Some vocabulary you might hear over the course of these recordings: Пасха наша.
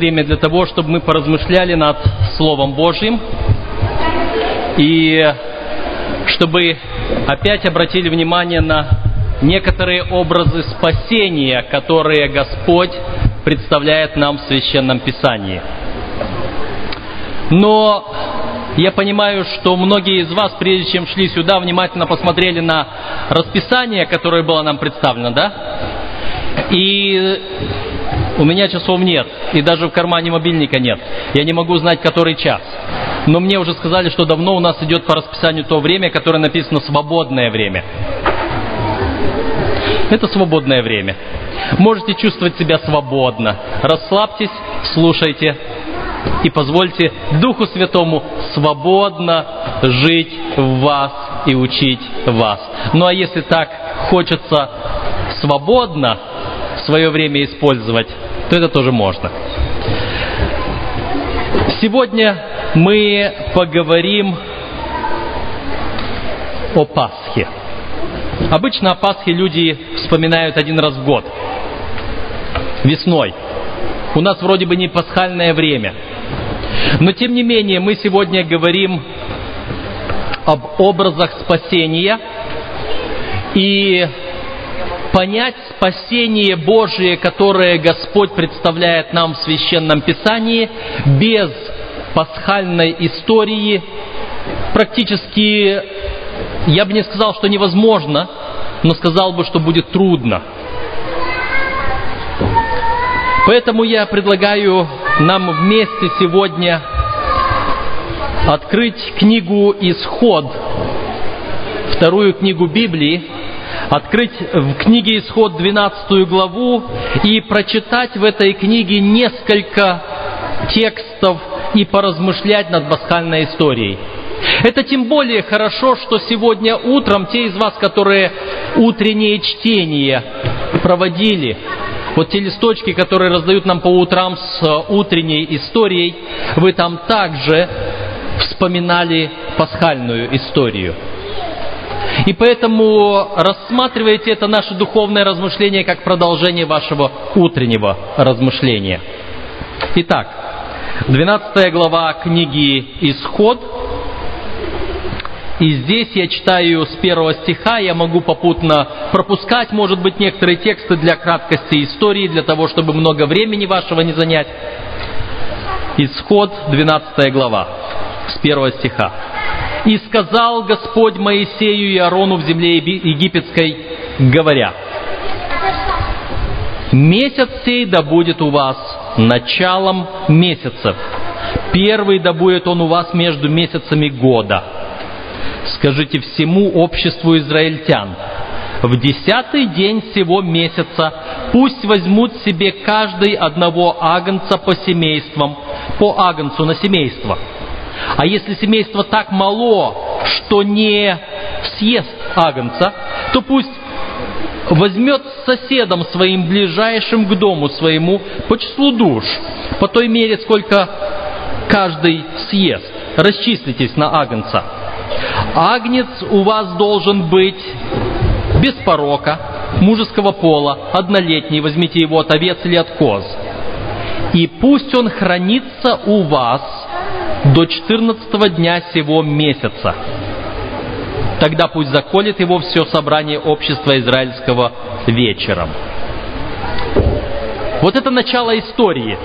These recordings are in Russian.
время для того, чтобы мы поразмышляли над Словом Божьим и чтобы опять обратили внимание на некоторые образы спасения, которые Господь представляет нам в Священном Писании. Но я понимаю, что многие из вас, прежде чем шли сюда, внимательно посмотрели на расписание, которое было нам представлено, да? И у меня часов нет, и даже в кармане мобильника нет. Я не могу знать, который час. Но мне уже сказали, что давно у нас идет по расписанию то время, которое написано «свободное время». Это свободное время. Можете чувствовать себя свободно. Расслабьтесь, слушайте и позвольте Духу Святому свободно жить в вас и учить вас. Ну а если так хочется свободно свое время использовать, то это тоже можно. Сегодня мы поговорим о Пасхе. Обычно о Пасхе люди вспоминают один раз в год, весной. У нас вроде бы не пасхальное время. Но тем не менее мы сегодня говорим об образах спасения. И понять спасение Божие, которое Господь представляет нам в Священном Писании, без пасхальной истории практически, я бы не сказал, что невозможно, но сказал бы, что будет трудно. Поэтому я предлагаю нам вместе сегодня открыть книгу «Исход», вторую книгу Библии, открыть в книге «Исход» 12 главу и прочитать в этой книге несколько текстов и поразмышлять над пасхальной историей. Это тем более хорошо, что сегодня утром те из вас, которые утреннее чтение проводили, вот те листочки, которые раздают нам по утрам с утренней историей, вы там также вспоминали пасхальную историю. И поэтому рассматривайте это наше духовное размышление как продолжение вашего утреннего размышления. Итак, 12 глава книги «Исход». И здесь я читаю с 1 стиха, я могу попутно пропускать, может быть, некоторые тексты для краткости истории, для того, чтобы много времени вашего не занять. Исход, 12 глава, с 1 стиха. «И сказал Господь Моисею и Аарону в земле египетской, говоря: месяц сей да будет у вас началом месяцев, первый да будет он у вас между месяцами года. Скажите всему обществу израильтян: в 10-й день сего месяца пусть возьмут себе каждый одного агнца по семействам, по агнцу на семейство. А если семейство так мало, что не съест агнца, то пусть возьмет с соседом своим ближайшим к дому своему по числу душ, по той мере, сколько каждый съест. Расчислитесь на агнца. Агнец у вас должен быть без порока, мужеского пола, однолетний, возьмите его от овец или от коз. И пусть он хранится у вас до 14 дня сего месяца. Тогда пусть заколет его все собрание общества израильского вечером». Вот это начало истории.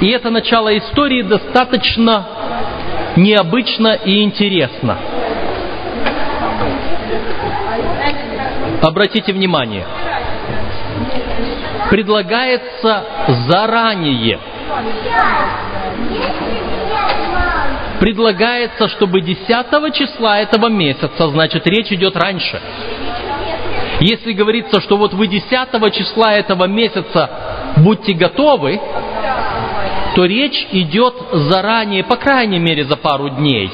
И это начало истории достаточно необычно и интересно. Обратите внимание, предлагается заранее. Предлагается, чтобы 10 числа этого месяца, значит, речь идет раньше. Если говорится, что вот вы 10 числа этого месяца будьте готовы, то речь идет заранее, по крайней мере, за пару дней.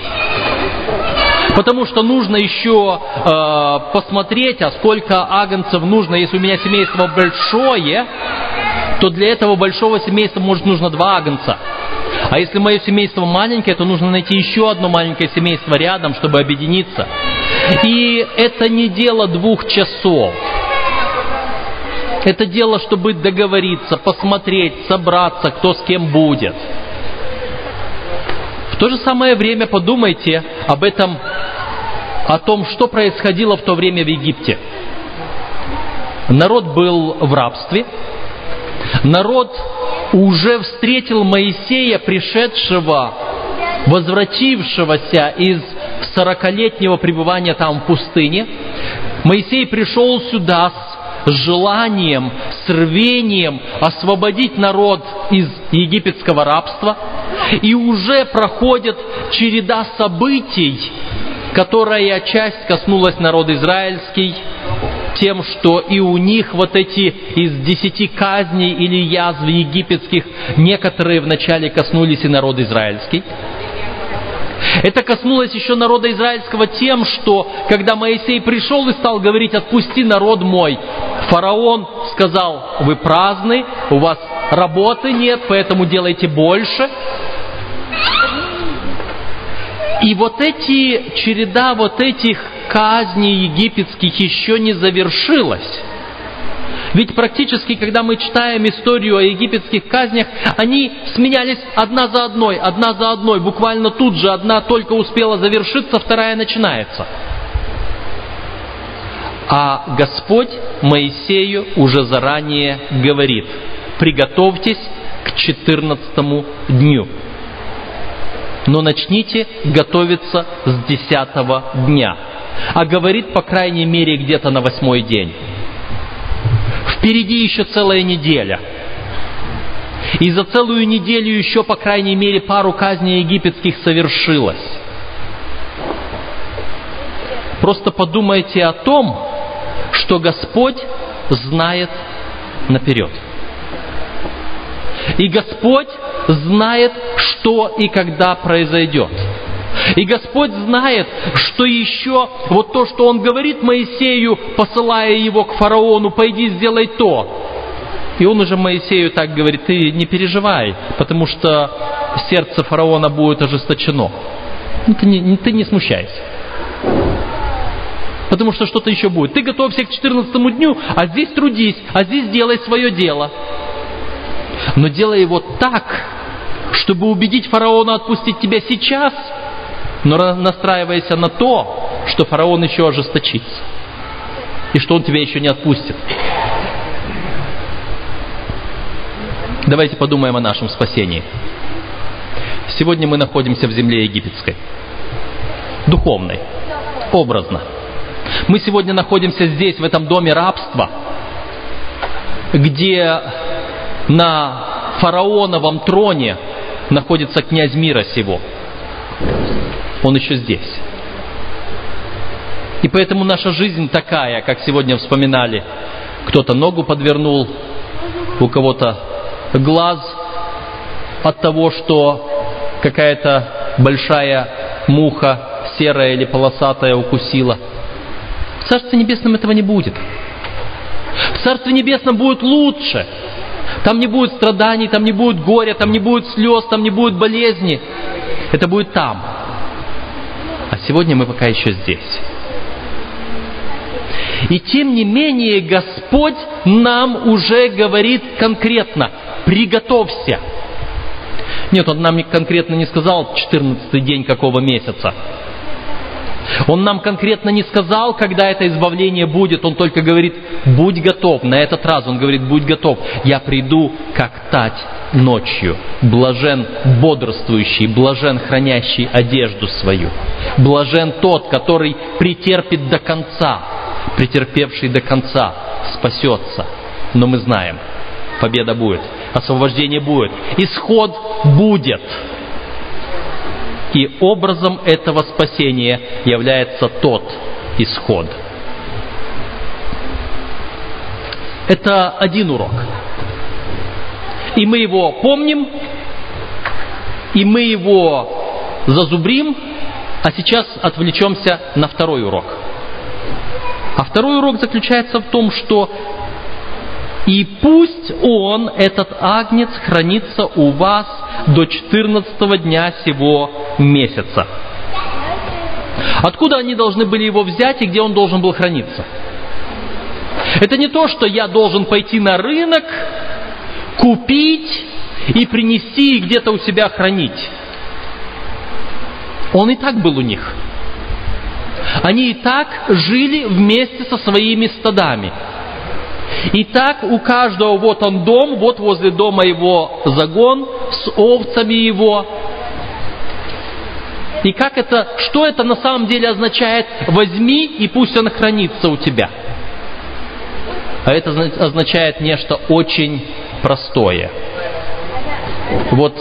Потому что нужно еще посмотреть, а сколько агнцев нужно. Если у меня семейство большое, то для этого большого семейства, может, нужно 2 агнца. А если мое семейство маленькое, то нужно найти еще одно маленькое семейство рядом, чтобы объединиться. И это не дело 2 часов. Это дело, чтобы договориться, посмотреть, собраться, кто с кем будет. В то же самое время подумайте об этом, о том, что происходило в то время в Египте. Народ был в рабстве. Народ уже встретил Моисея, пришедшего, возвратившегося из 40-летнего пребывания там в пустыне. Моисей пришел сюда с желанием, с рвением освободить народ из египетского рабства. И уже проходит череда событий, которая часть коснулась народа израильский, тем, что и у них вот эти из 10 казней или язв египетских, некоторые вначале коснулись и народа израильский. Это коснулось еще народа израильского тем, что когда Моисей пришел и стал говорить: «Отпусти народ мой», фараон сказал: «Вы праздны, у вас работы нет, поэтому делайте больше». И вот эти, череда вот этих казней египетских еще не завершилась. Ведь практически, когда мы читаем историю о египетских казнях, они сменялись одна за одной, буквально тут же одна только успела завершиться, вторая начинается. А Господь Моисею уже заранее говорит: «Приготовьтесь к 14-му дню». Но начните готовиться с 10-го дня. А говорит, по крайней мере, где-то на 8-й день. Впереди еще целая неделя. И за целую неделю еще, по крайней мере, пару казней египетских совершилось. Просто подумайте о том, что Господь знает наперед. И Господь знает, что и когда произойдет. И Господь знает, что еще вот то, что Он говорит Моисею, посылая его к фараону: «Пойди, сделай то». И Он уже Моисею так говорит: «Ты не переживай, потому что сердце фараона будет ожесточено. Ты не смущайся. Потому что что-то еще будет. Ты готовься к 14-му дню, а здесь трудись, а здесь делай свое дело. Но делай его так, чтобы убедить фараона отпустить тебя сейчас, но настраиваясь на то, что фараон еще ожесточится, и что он тебя еще не отпустит». Давайте подумаем о нашем спасении. Сегодня мы находимся в земле египетской, духовной, образно. Мы сегодня находимся здесь, в этом доме рабства, где на фараоновом троне находится князь мира сего. Он еще здесь. И поэтому наша жизнь такая, как сегодня вспоминали. Кто-то ногу подвернул, у кого-то глаз от того, что какая-то большая муха, серая или полосатая, укусила. В Царстве Небесном этого не будет. В Царстве Небесном будет лучше. Там не будет страданий, там не будет горя, там не будет слез, там не будет болезни. Это будет там. А сегодня мы пока еще здесь. И тем не менее Господь нам уже говорит конкретно: «Приготовься». Нет, Он нам конкретно не сказал 14-й день какого месяца. Он нам конкретно не сказал, когда это избавление будет. Он только говорит: будь готов. На этот раз Он говорит: будь готов. Я приду, как тать ночью. Блажен бодрствующий, блажен хранящий одежду свою. Блажен тот, который претерпит до конца. Претерпевший до конца спасется. Но мы знаем, победа будет, освобождение будет, исход будет. И образом этого спасения является тот исход. Это один урок. И мы его помним, и мы его зазубрим, а сейчас отвлечемся на второй урок. А второй урок заключается в том, что «И пусть он, этот агнец, хранится у вас до 14-го дня сего месяца». Откуда они должны были его взять и где он должен был храниться? Это не то, что я должен пойти на рынок, купить и принести, и где-то у себя хранить. Он и так был у них. Они и так жили вместе со своими стадами. И так у каждого, вот он дом, вот возле дома его загон с овцами его. И как это, что это на самом деле означает? Возьми и пусть он хранится у тебя. А это означает нечто очень простое. Вот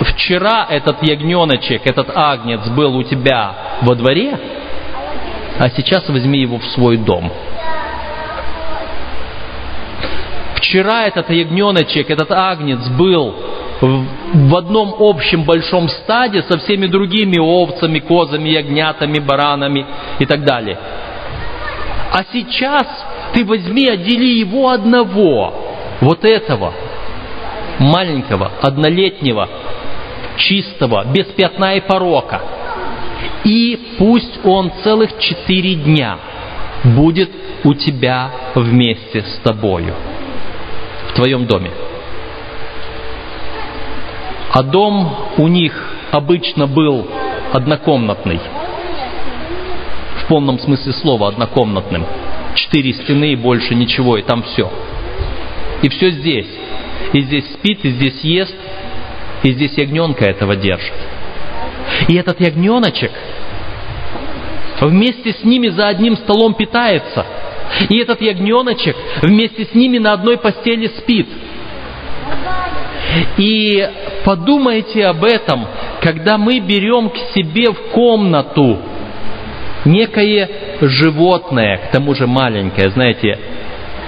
вчера этот ягненочек, этот агнец был у тебя во дворе, а сейчас возьми его в свой дом. Вчера этот ягненочек, этот агнец был в одном общем большом стаде со всеми другими овцами, козами, ягнятами, баранами и так далее. А сейчас ты возьми, отдели его одного, вот этого, маленького, однолетнего, чистого, без пятна и порока. И пусть он целых 4 дня будет у тебя вместе с тобою, в твоем доме. А дом у них обычно был однокомнатный, в полном смысле слова однокомнатным. 4 стены и больше ничего, и там все. И все здесь. И здесь спит, и здесь ест, и здесь ягненка этого держит. И этот ягненочек вместе с ними за одним столом питается. И этот ягненочек вместе с ними на одной постели спит. И подумайте об этом, когда мы берем к себе в комнату некое животное, к тому же маленькое, знаете,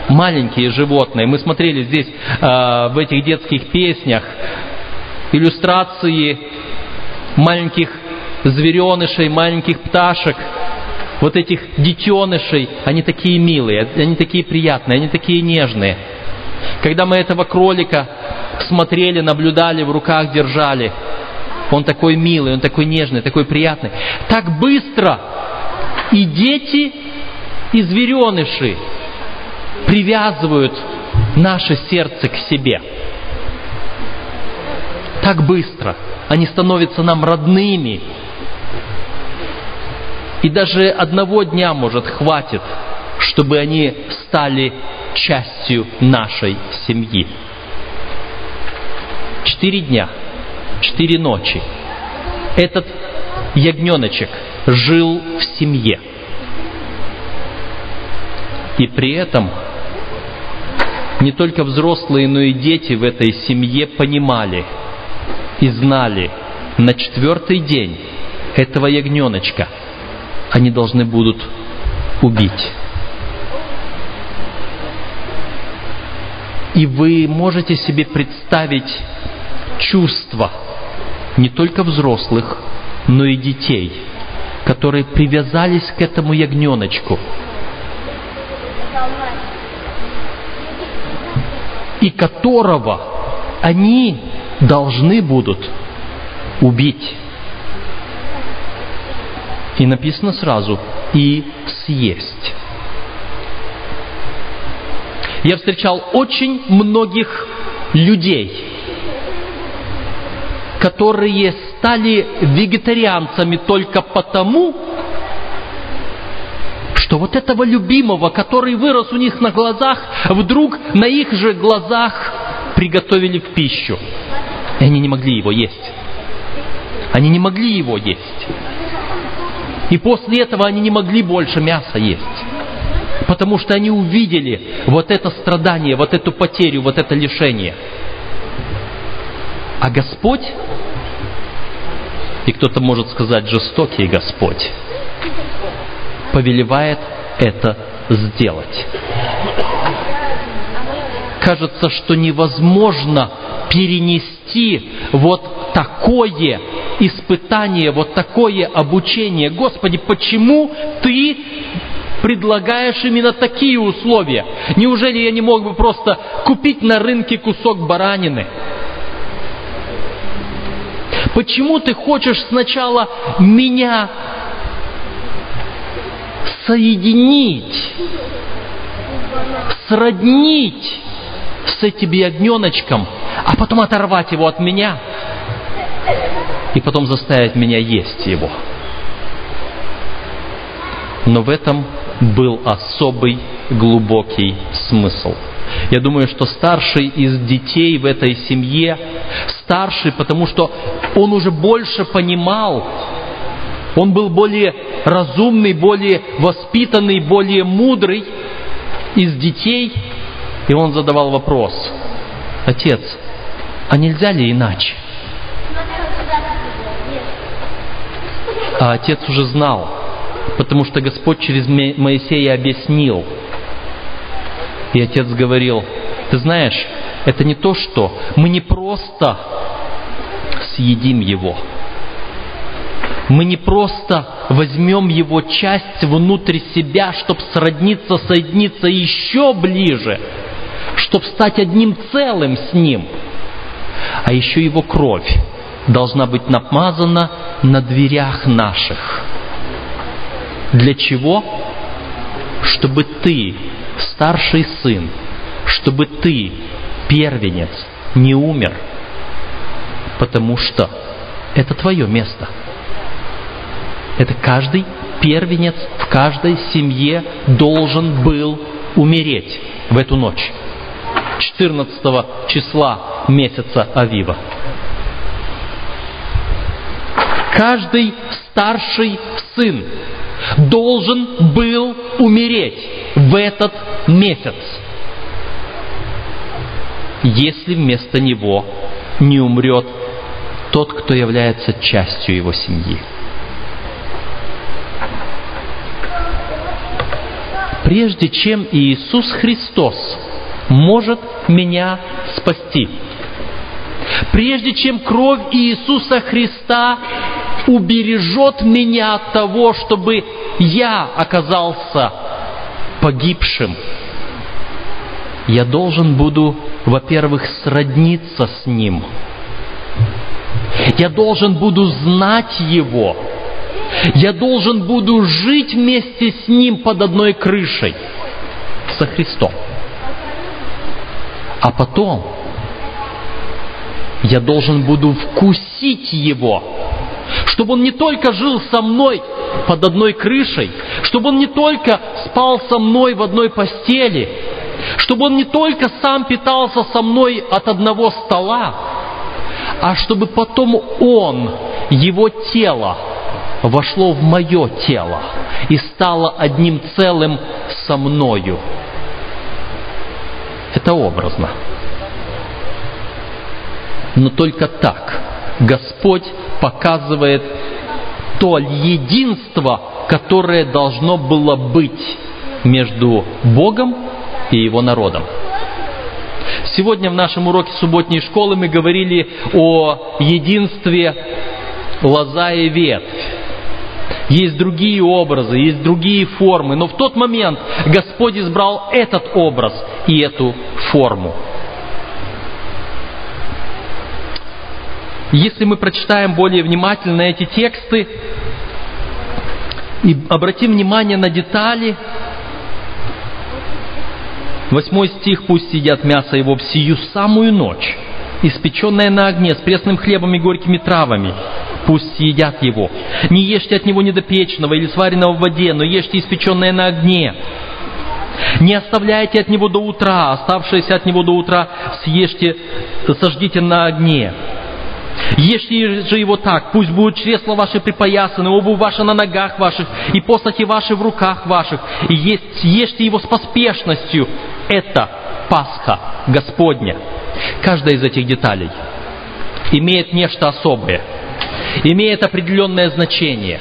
маленькие животные. Мы смотрели здесь, в этих детских песнях, иллюстрации маленьких зверенышей, маленьких пташек, вот этих детенышей. Они такие милые, они такие приятные, они такие нежные. Когда мы этого кролика смотрели, наблюдали, в руках держали, он такой милый, он такой нежный, такой приятный. Так быстро и дети, и звереныши привязывают наше сердце к себе. Так быстро они становятся нам родными. И даже 1 дня, может, хватит, чтобы они стали частью нашей семьи. 4 дня, 4 ночи этот ягненочек жил в семье. И при этом не только взрослые, но и дети в этой семье понимали и знали, на 4-й день этого ягненочка они должны будут убить. И вы можете себе представить чувства не только взрослых, но и детей, которые привязались к этому ягненочку и которого они должны будут убить. И написано сразу «и съесть». Я встречал очень многих людей, которые стали вегетарианцами только потому, что вот этого любимого, который вырос у них на глазах, вдруг на их же глазах приготовили в пищу. И они не могли его есть. Они не могли его есть. И после этого они не могли больше мяса есть. Потому что они увидели вот это страдание, вот эту потерю, вот это лишение. А Господь, и кто-то может сказать жестокий Господь, повелевает это сделать. Кажется, что невозможно перенести вот такое испытание, вот такое обучение. Господи, почему Ты предлагаешь именно такие условия? Неужели я не мог бы просто купить на рынке кусок баранины? Почему Ты хочешь сначала меня соединить сроднить с этим ягненочком, а потом оторвать его от меня и потом заставить меня есть его. Но в этом был особый глубокий смысл. Я думаю, что старший из детей в этой семье, старший, потому что он уже больше понимал, он был более разумный, более воспитанный, более мудрый из детей, и он задавал вопрос: «Отец, а нельзя ли иначе?» А отец уже знал, потому что Господь через Моисея объяснил. И отец говорил: «Ты знаешь, это не то, что мы не просто съедим его, мы не просто возьмем его часть внутрь себя, чтобы сродниться, соединиться еще ближе, чтобы стать одним целым с ним, а еще его кровь должна быть намазана на дверях наших». Для чего? Чтобы ты, старший сын, чтобы ты, первенец, не умер, потому что это твое место. Это каждый первенец в каждой семье должен был умереть в эту ночь, 14 числа месяца Авива. Каждый старший сын должен был умереть в этот месяц, если вместо него не умрет тот, кто является частью его семьи. Прежде чем Иисус Христос может меня спасти, прежде чем кровь Иисуса Христа убережет меня от того, чтобы я оказался погибшим, я должен буду, во-первых, сродниться с Ним. Я должен буду знать Его. Я должен буду жить вместе с Ним под одной крышей, со Христом. А потом я должен буду вкусить Его, чтобы Он не только жил со мной под одной крышей, чтобы Он не только спал со мной в одной постели, чтобы Он не только сам питался со мной от одного стола, а чтобы потом Он, Его тело, вошло в мое тело и стало одним целым со мною. Это образно. Но только так Господь показывает то единство, которое должно было быть между Богом и Его народом. Сегодня в нашем уроке субботней школы мы говорили о единстве лоза и ветвь. Есть другие образы, есть другие формы, но в тот момент Господь избрал этот образ и эту форму. Если мы прочитаем более внимательно эти тексты и обратим внимание на детали, 8 стих: «Пусть едят мясо его в сию самую ночь, испеченное на огне, с пресным хлебом и горькими травами. Пусть едят его. Не ешьте от него недопеченного или сваренного в воде, но ешьте испеченное на огне. Не оставляйте от него до утра, оставшееся от него до утра съешьте, сожгите на огне. Ешьте же его так: пусть будут чресла ваши припоясаны, обувь ваша на ногах ваших, и посохи ваши в руках ваших, и ешьте его с поспешностью». Это Пасха Господня. Каждая из этих деталей имеет нечто особое, имеет определенное значение.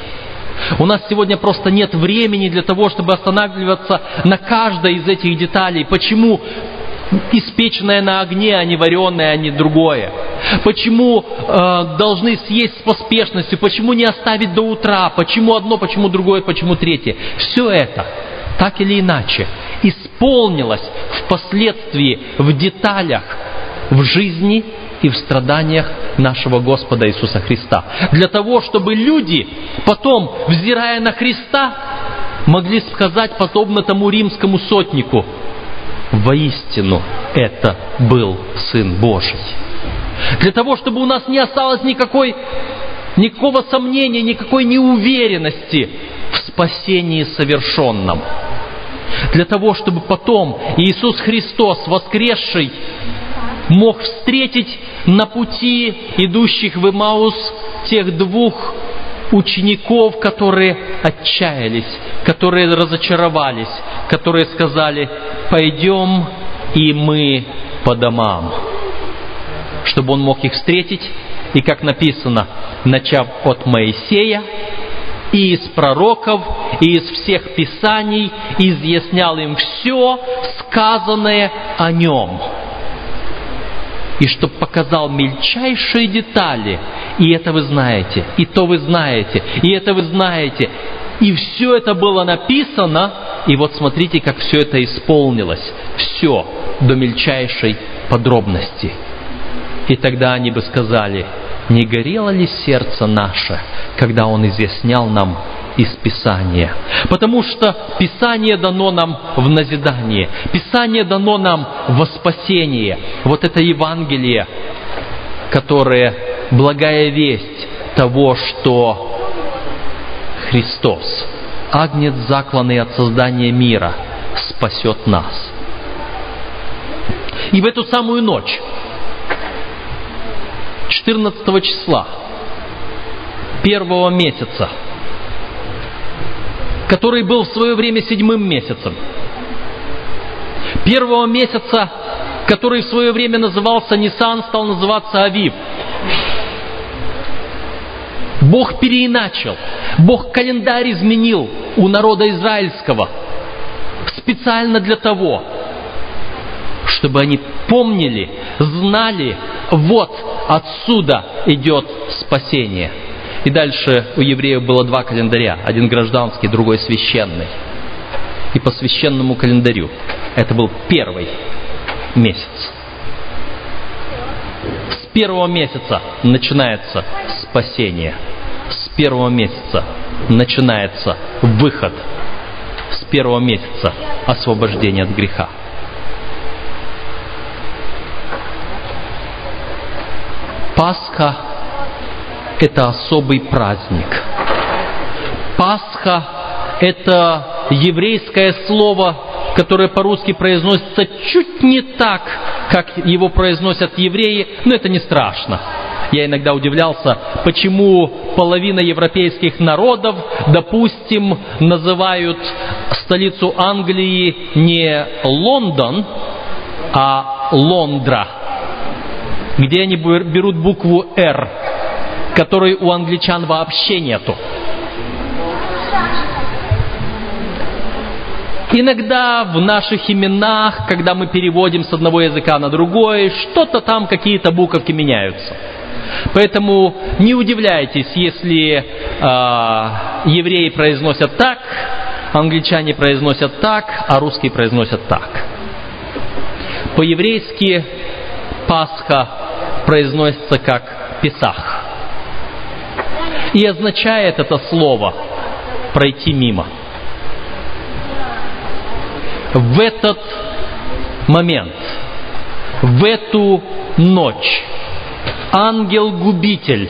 У нас сегодня просто нет времени для того, чтобы останавливаться на каждой из этих деталей. Почему испеченное на огне, а не вареное, а не другое? Почему должны съесть с поспешностью? Почему не оставить до утра? Почему одно, почему другое, почему третье? Все это, так или иначе, исполнилось впоследствии в деталях в жизни и в страданиях нашего Господа Иисуса Христа. Для того, чтобы люди потом, взирая на Христа, могли сказать, подобно тому римскому сотнику: «Воистину, это был Сын Божий». Для того, чтобы у нас не осталось никакого сомнения, никакой неуверенности в спасении совершенном. Для того, чтобы потом Иисус Христос, воскресший, мог встретить на пути идущих в Эмаус тех двух учеников, которые отчаялись, которые разочаровались, которые сказали: «Пойдем и мы по домам», чтобы Он мог их встретить. И как написано: «Начав от Моисея и из пророков, и из всех писаний, изъяснял им все, сказанное о Нем». И чтоб показал мельчайшие детали. И это вы знаете, и то вы знаете, и это вы знаете. И все это было написано, и вот смотрите, как все это исполнилось. Все до мельчайшей подробности. И тогда они бы сказали: «Не горело ли сердце наше, когда Он изъяснял нам из Писания?» Потому что Писание дано нам в назидание. Писание дано нам во спасение. Вот это Евангелие, которое благая весть того, что Христос, Агнец закланный от создания мира, спасет нас. И в эту самую ночь, 14 числа первого месяца, который был в свое время седьмым месяцем, первого месяца, который в свое время назывался Нисан, стал называться Авив, Бог переиначил, Бог календарь изменил у народа израильского специально для того, чтобы они помнили, знали: вот отсюда идет спасение. И дальше у евреев было два календаря. Один гражданский, другой священный. И по священному календарю это был первый месяц. С первого месяца начинается спасение. С первого месяца начинается выход. С первого месяца освобождение от греха. Пасха – это особый праздник. Пасха – это еврейское слово, которое по-русски произносится чуть не так, как его произносят евреи, но это не страшно. Я иногда удивлялся, почему половина европейских народов, допустим, называют столицу Англии не Лондон, а Лондра, где они берут букву «Р», которой у англичан вообще нету. Иногда в наших именах, когда мы переводим с одного языка на другой, что-то там, какие-то буковки меняются. Поэтому не удивляйтесь, если евреи произносят так, англичане произносят так, а русские произносят так. По-еврейски Пасха произносится как Песах. И означает это слово «пройти мимо». В этот момент, в эту ночь, ангел-губитель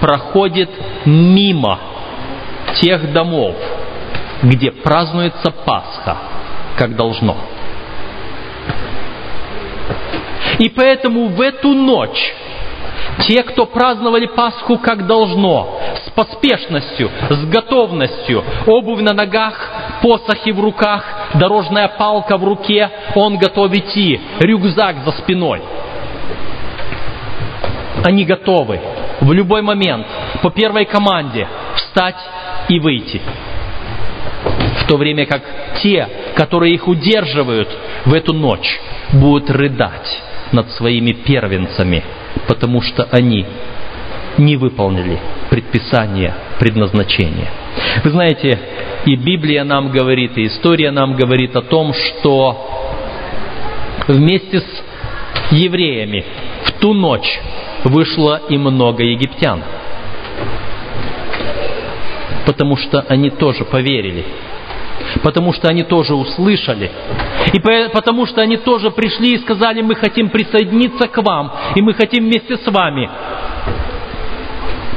проходит мимо тех домов, где празднуется Пасха, как должно. И поэтому в эту ночь те, кто праздновали Пасху как должно, с поспешностью, с готовностью, обувь на ногах, посохи в руках, дорожная палка в руке, он готов идти, рюкзак за спиной. Они готовы в любой момент по первой команде встать и выйти. В то время как те, которые их удерживают, в эту ночь будут рыдать над своими первенцами, потому что они не выполнили предписание, предназначение. Вы знаете, и Библия нам говорит, и история нам говорит о том, что вместе с евреями в ту ночь вышло и много египтян, потому что они тоже поверили потому что они тоже услышали. И потому что они тоже пришли и сказали: мы хотим присоединиться к вам, и мы хотим вместе с вами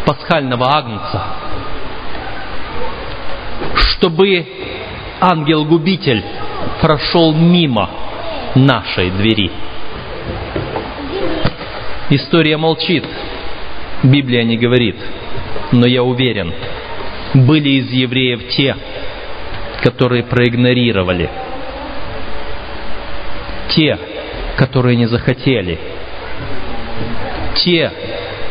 пасхального агнца, чтобы ангел-губитель прошел мимо нашей двери. История молчит, Библия не говорит, но я уверен, были из евреев те, которые проигнорировали, те, которые не захотели, те,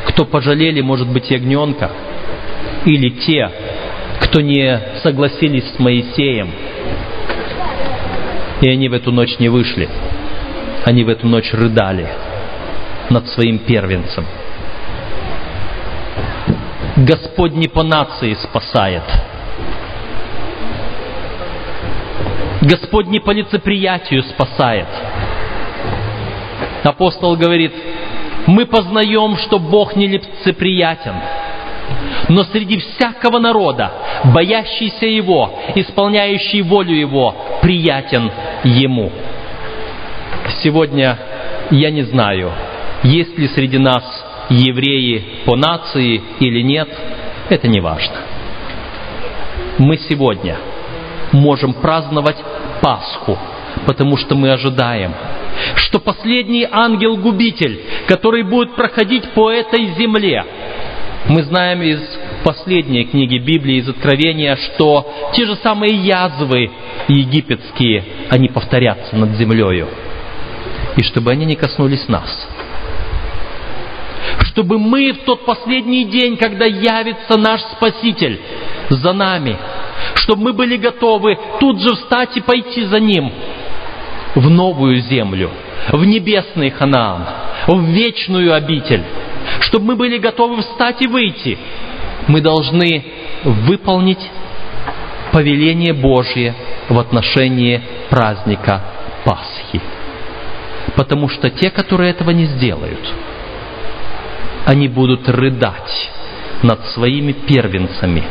кто пожалели, может быть, ягненка, или те, кто не согласились с Моисеем, и они в эту ночь не вышли, они в эту ночь рыдали над своим первенцем. Господь не по нации спасает. Господь не по лицеприятию спасает. Апостол говорит: мы познаем, что Бог не лицеприятен, но среди всякого народа, боящийся Его, исполняющий волю Его, приятен Ему. Сегодня я не знаю, есть ли среди нас евреи по нации или нет, это не важно. Мы сегодня можем праздновать Пасху, потому что мы ожидаем, что последний ангел-губитель, который будет проходить по этой земле, мы знаем из последней книги Библии, из Откровения, что те же самые язвы египетские, они повторятся над землею. И чтобы они не коснулись нас. Чтобы мы в тот последний день, когда явится наш Спаситель за нами, чтобы мы были готовы тут же встать и пойти за Ним в новую землю, в небесный Ханаан, в вечную обитель. Чтобы мы были готовы встать и выйти, мы должны выполнить повеление Божье в отношении праздника Пасхи. Потому что те, которые этого не сделают, они будут рыдать над своими первенцами,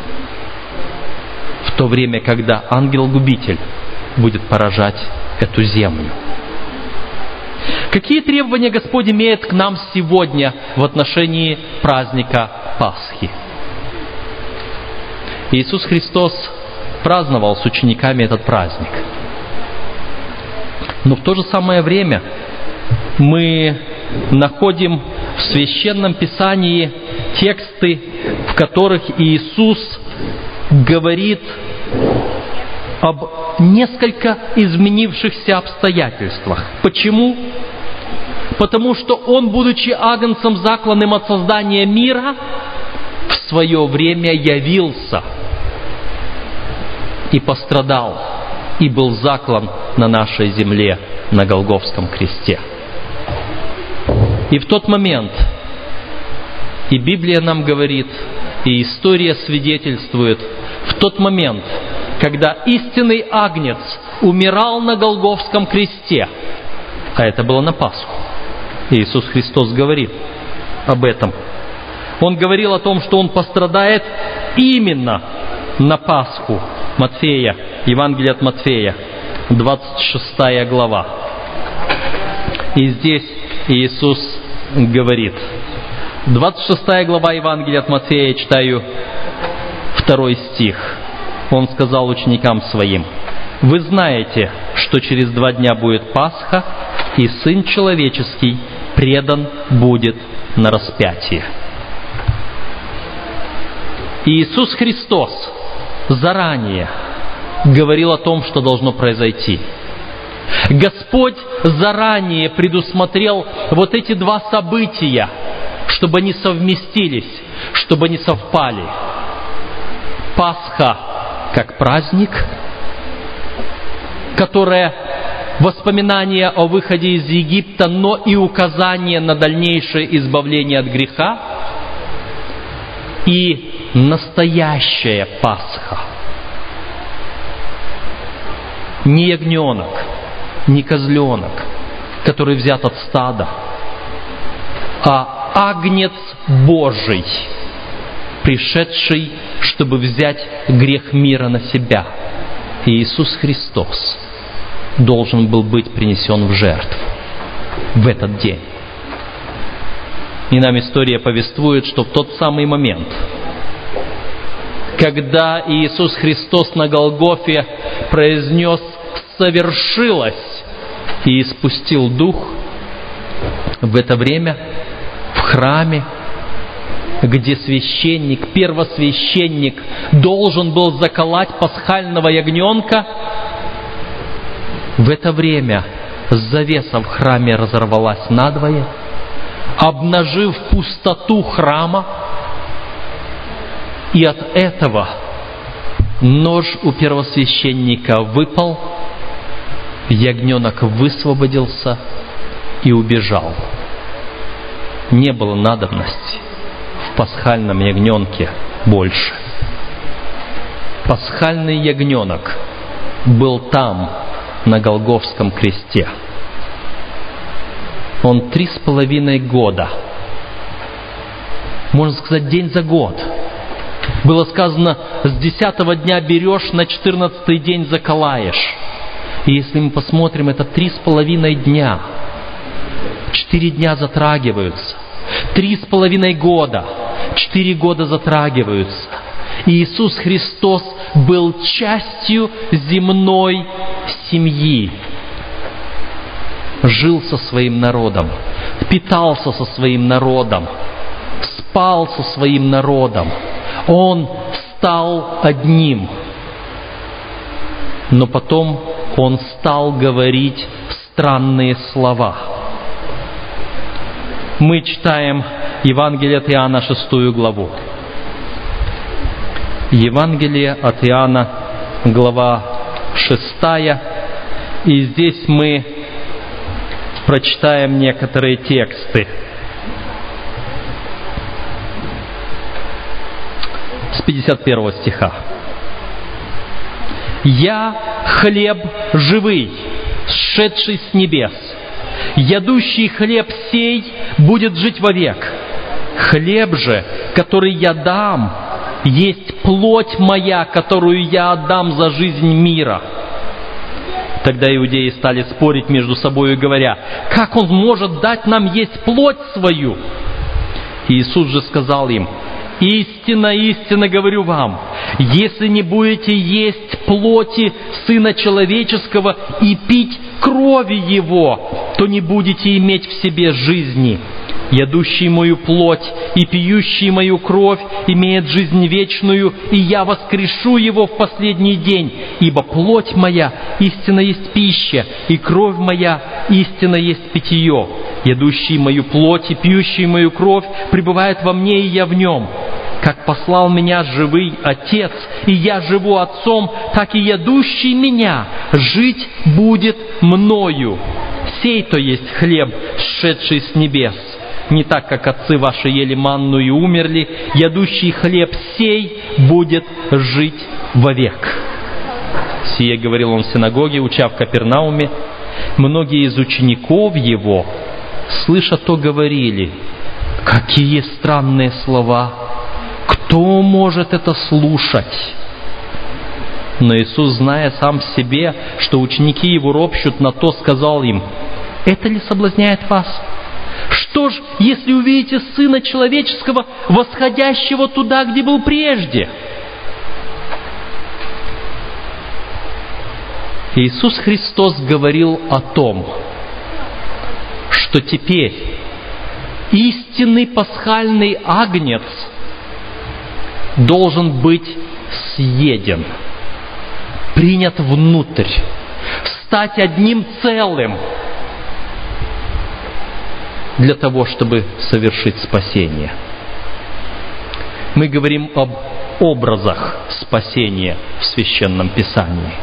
в то время, когда ангел-губитель будет поражать эту землю. Какие требования Господь имеет к нам сегодня в отношении праздника Пасхи? Иисус Христос праздновал с учениками этот праздник. Но в то же самое время мы находим в Священном Писании тексты, в которых Иисус говорит об несколько изменившихся обстоятельствах. Почему? Потому что Он, будучи агнцем, закланным от создания мира, в свое время явился и пострадал, и был заклан на нашей земле, на Голгофском кресте. И в тот момент, и Библия нам говорит, и история свидетельствует, в тот момент, когда истинный агнец умирал на Голгофском кресте, а это было на Пасху, Иисус Христос говорит об этом. Он говорил о том, что Он пострадает именно на Пасху. Матфея, Евангелие от Матфея, 26 глава. И здесь Иисус говорит, 26 глава Евангелия от Матфея, я читаю 2 стих. Он сказал ученикам Своим: «Вы знаете, что через 2 дня будет Пасха, и Сын Человеческий предан будет на распятие». Иисус Христос заранее говорил о том, что должно произойти. Господь заранее предусмотрел вот эти 2 события, чтобы они совместились, чтобы они совпали. Пасха как праздник, которое воспоминание о выходе из Египта, но и указание на дальнейшее избавление от греха, и настоящая Пасха. Не ягненок, не козленок, который взят от стада, а агнец Божий, пришедший, чтобы взять грех мира на себя Иисус Христос должен был быть принесен в жертву в этот день. И нам история повествует, что в тот самый момент, когда Иисус Христос на Голгофе произнес «совершилось» и испустил дух, в это время в храме, где священник, первосвященник должен был заколоть пасхального ягненка, в это время завеса в храме разорвалась надвое, обнажив пустоту храма, и от этого нож у первосвященника выпал, ягненок высвободился и убежал. Не было надобности в пасхальном ягненке больше. Пасхальный ягненок был там, на Голгофском кресте. Он 3,5 года, можно сказать, день за год. Было сказано, с 10-го дня берешь, на 14-й день заколаешь. И если мы посмотрим, это 3,5 дня. 4 дня затрагиваются. 3,5 года. 4 года затрагиваются. Иисус Христос был частью земной семьи. Жил со своим народом, питался со своим народом, спал со своим народом. Он стал одним. Но потом он стал говорить странные слова. Мы читаем Евангелие от Иоанна, 6 главу. Евангелие от Иоанна, глава 6. И здесь мы прочитаем некоторые тексты. С 51 стиха. «Я хлеб живый, сшедший с небес. Ядущий хлеб сей будет жить вовек. Хлеб же, который я дам, есть плоть моя, которую я отдам за жизнь мира». Тогда иудеи стали спорить между собой, говоря: «Как он может дать нам есть плоть свою?» Иисус же сказал им: «Истинно, истинно говорю вам, если не будете есть плоти Сына Человеческого и пить крови Его, то не будете иметь в себе жизни. Ядущий мою плоть и пьющий мою кровь имеет жизнь вечную, и я воскрешу его в последний день, ибо плоть моя истинно есть пища, и кровь моя истинно есть питье. Ядущий мою плоть и пьющий мою кровь пребывает во мне, и я в нем. Как послал меня живый Отец, и я живу Отцом, так и ядущий меня жить будет мною. Сей то есть хлеб, сшедший с небес. Не так, как отцы ваши ели манну и умерли, ядущий хлеб сей будет жить вовек». Сие говорил он в синагоге, уча в Капернауме. Многие из учеников его, слыша то, говорили: «Какие странные слова! Кто может это слушать?» Но Иисус, зная сам в себе, что ученики его ропщут на то, сказал им: «Это ли соблазняет вас? Что ж, если увидите Сына Человеческого, восходящего туда, где был прежде?» Иисус Христос говорил о том, что теперь истинный пасхальный агнец должен быть съеден, принят внутрь, стать одним целым, для того, чтобы совершить спасение. Мы говорим об образах спасения в Священном Писании.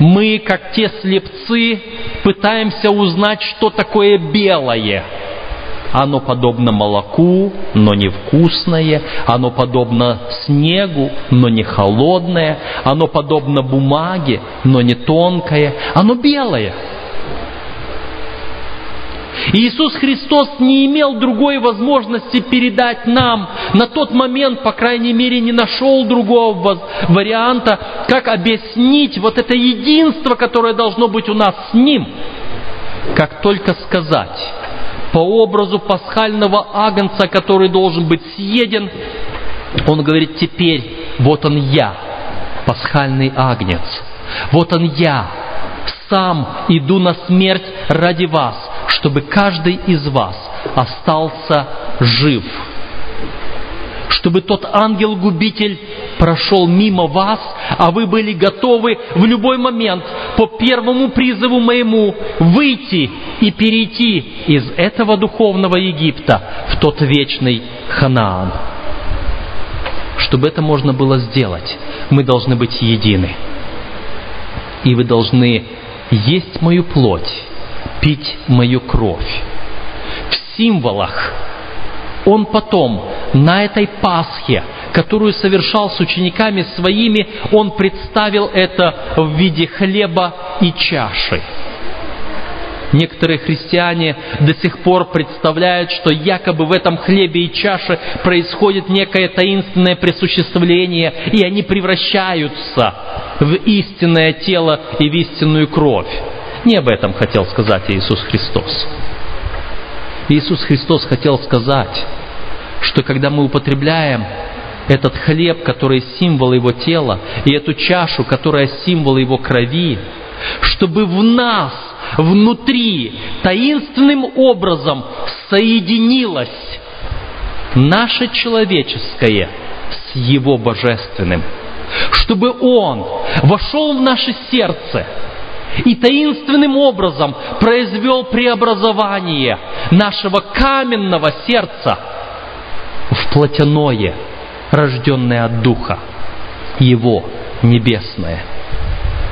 Мы, как те слепцы, пытаемся узнать, что такое белое. Оно подобно молоку, но невкусное. Оно подобно снегу, но не холодное. Оно подобно бумаге, но не тонкое. Оно белое. Иисус Христос не имел другой возможности передать нам на тот момент, по крайней мере, не нашел другого варианта, как объяснить вот это единство, которое должно быть у нас с Ним, как только сказать по образу пасхального агнца, который должен быть съеден, Он говорит: теперь вот он я, пасхальный агнец, вот он я, сам иду на смерть ради вас, чтобы каждый из вас остался жив, чтобы тот ангел-губитель прошел мимо вас, а вы были готовы в любой момент по первому призыву моему выйти и перейти из этого духовного Египта в тот вечный Ханаан. Чтобы это можно было сделать, мы должны быть едины. И вы должны есть мою плоть, пить мою кровь. В символах Он потом на этой Пасхе, которую совершал с учениками своими, Он представил это в виде хлеба и чаши. Некоторые христиане до сих пор представляют, что якобы в этом хлебе и чаше происходит некое таинственное присуществление, и они превращаются в истинное тело и в истинную кровь. Не об этом хотел сказать Иисус Христос. Иисус Христос хотел сказать, что когда мы употребляем этот хлеб, который символ Его тела, и эту чашу, которая символ Его крови, чтобы в нас, внутри, таинственным образом соединилось наше человеческое с Его божественным. Чтобы Он вошел в наше сердце и таинственным образом произвел преобразование нашего каменного сердца в плотяное, рожденное от Духа, Его небесное.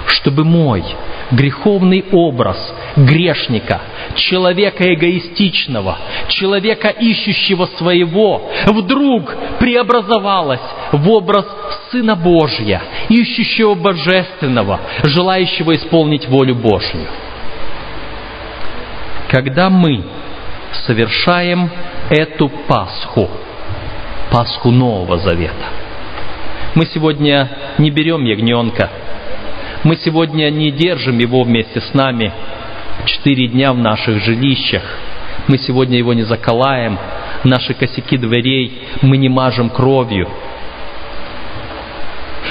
Чтобы мой греховный образ грешника, человека эгоистичного, человека, ищущего своего, вдруг преобразовалось в образ Сына Божия, ищущего Божественного, желающего исполнить волю Божью. Когда мы совершаем эту Пасху, Пасху Нового Завета, мы сегодня не берем ягненка, мы сегодня не держим его вместе с нами 4 дня в наших жилищах. Мы сегодня его не заколаем, наши косяки дверей мы не мажем кровью.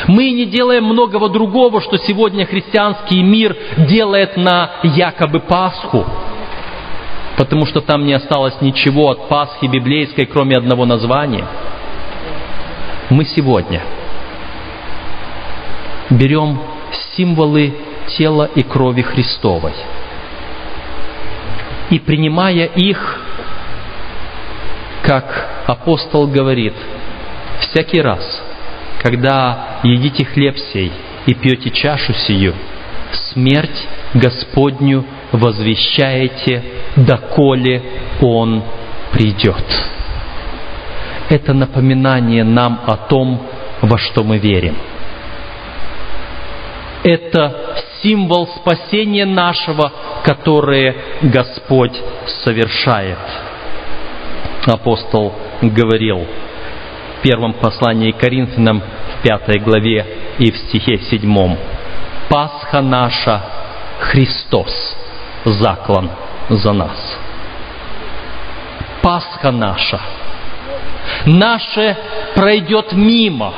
Мы не делаем многого другого, что сегодня христианский мир делает на якобы Пасху. Потому что там не осталось ничего от Пасхи библейской, кроме одного названия. Мы сегодня берем символы тела и крови Христовой. И принимая их, как апостол говорит, всякий раз, когда едите хлеб сей и пьете чашу сию, смерть Господню возвещаете, доколе Он придет. Это напоминание нам о том, во что мы верим. Это символ спасения нашего, которое Господь совершает. Апостол говорил в первом послании к Коринфянам в 5 главе и в стихе 7: «Пасха наша, Христос, заклан за нас». Пасха наша. Наше пройдет мимо.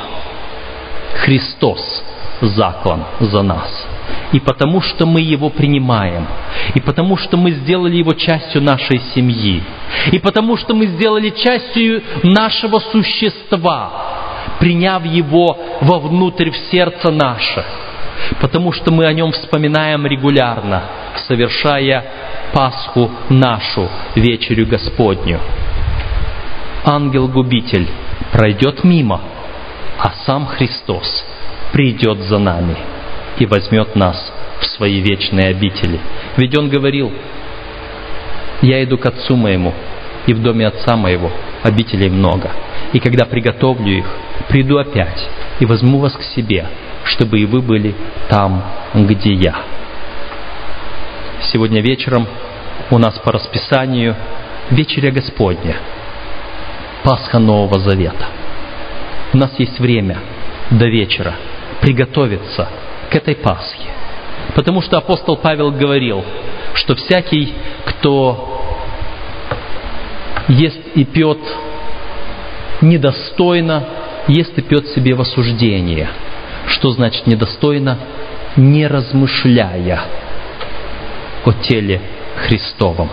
Христос заклан за нас. И потому что мы Его принимаем, и потому что мы сделали Его частью нашей семьи, и потому что мы сделали частью нашего существа, приняв Его вовнутрь в сердце наше, потому что мы о Нем вспоминаем регулярно, совершая Пасху нашу, вечерю Господню. Ангел-губитель пройдет мимо, а сам Христос придет за нами и возьмет нас в свои вечные обители. Ведь Он говорил: «Я иду к Отцу моему, и в доме Отца моего обителей много. И когда приготовлю их, приду опять и возьму вас к себе, чтобы и вы были там, где я». Сегодня вечером у нас по расписанию вечеря Господня. Пасха Нового Завета. У нас есть время до вечера приготовиться к этой Пасхе. Потому что апостол Павел говорил, что всякий, кто ест и пьет недостойно, ест и пьет себе в осуждение. Что значит недостойно? Не размышляя о теле Христовом.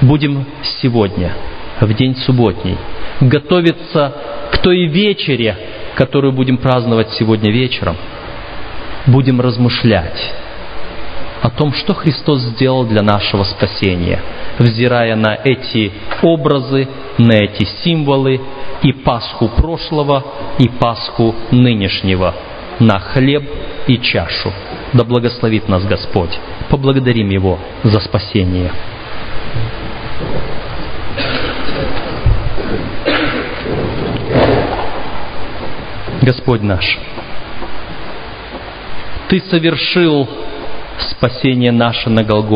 Будем сегодня, в день субботний, готовиться к той вечере, которую будем праздновать сегодня вечером. Будем размышлять о том, что Христос сделал для нашего спасения, взирая на эти образы, на эти символы, и Пасху прошлого, и Пасху нынешнего, на хлеб и чашу. Да благословит нас Господь. Поблагодарим Его за спасение. Господь наш, Ты совершил спасение наше на Голгофе.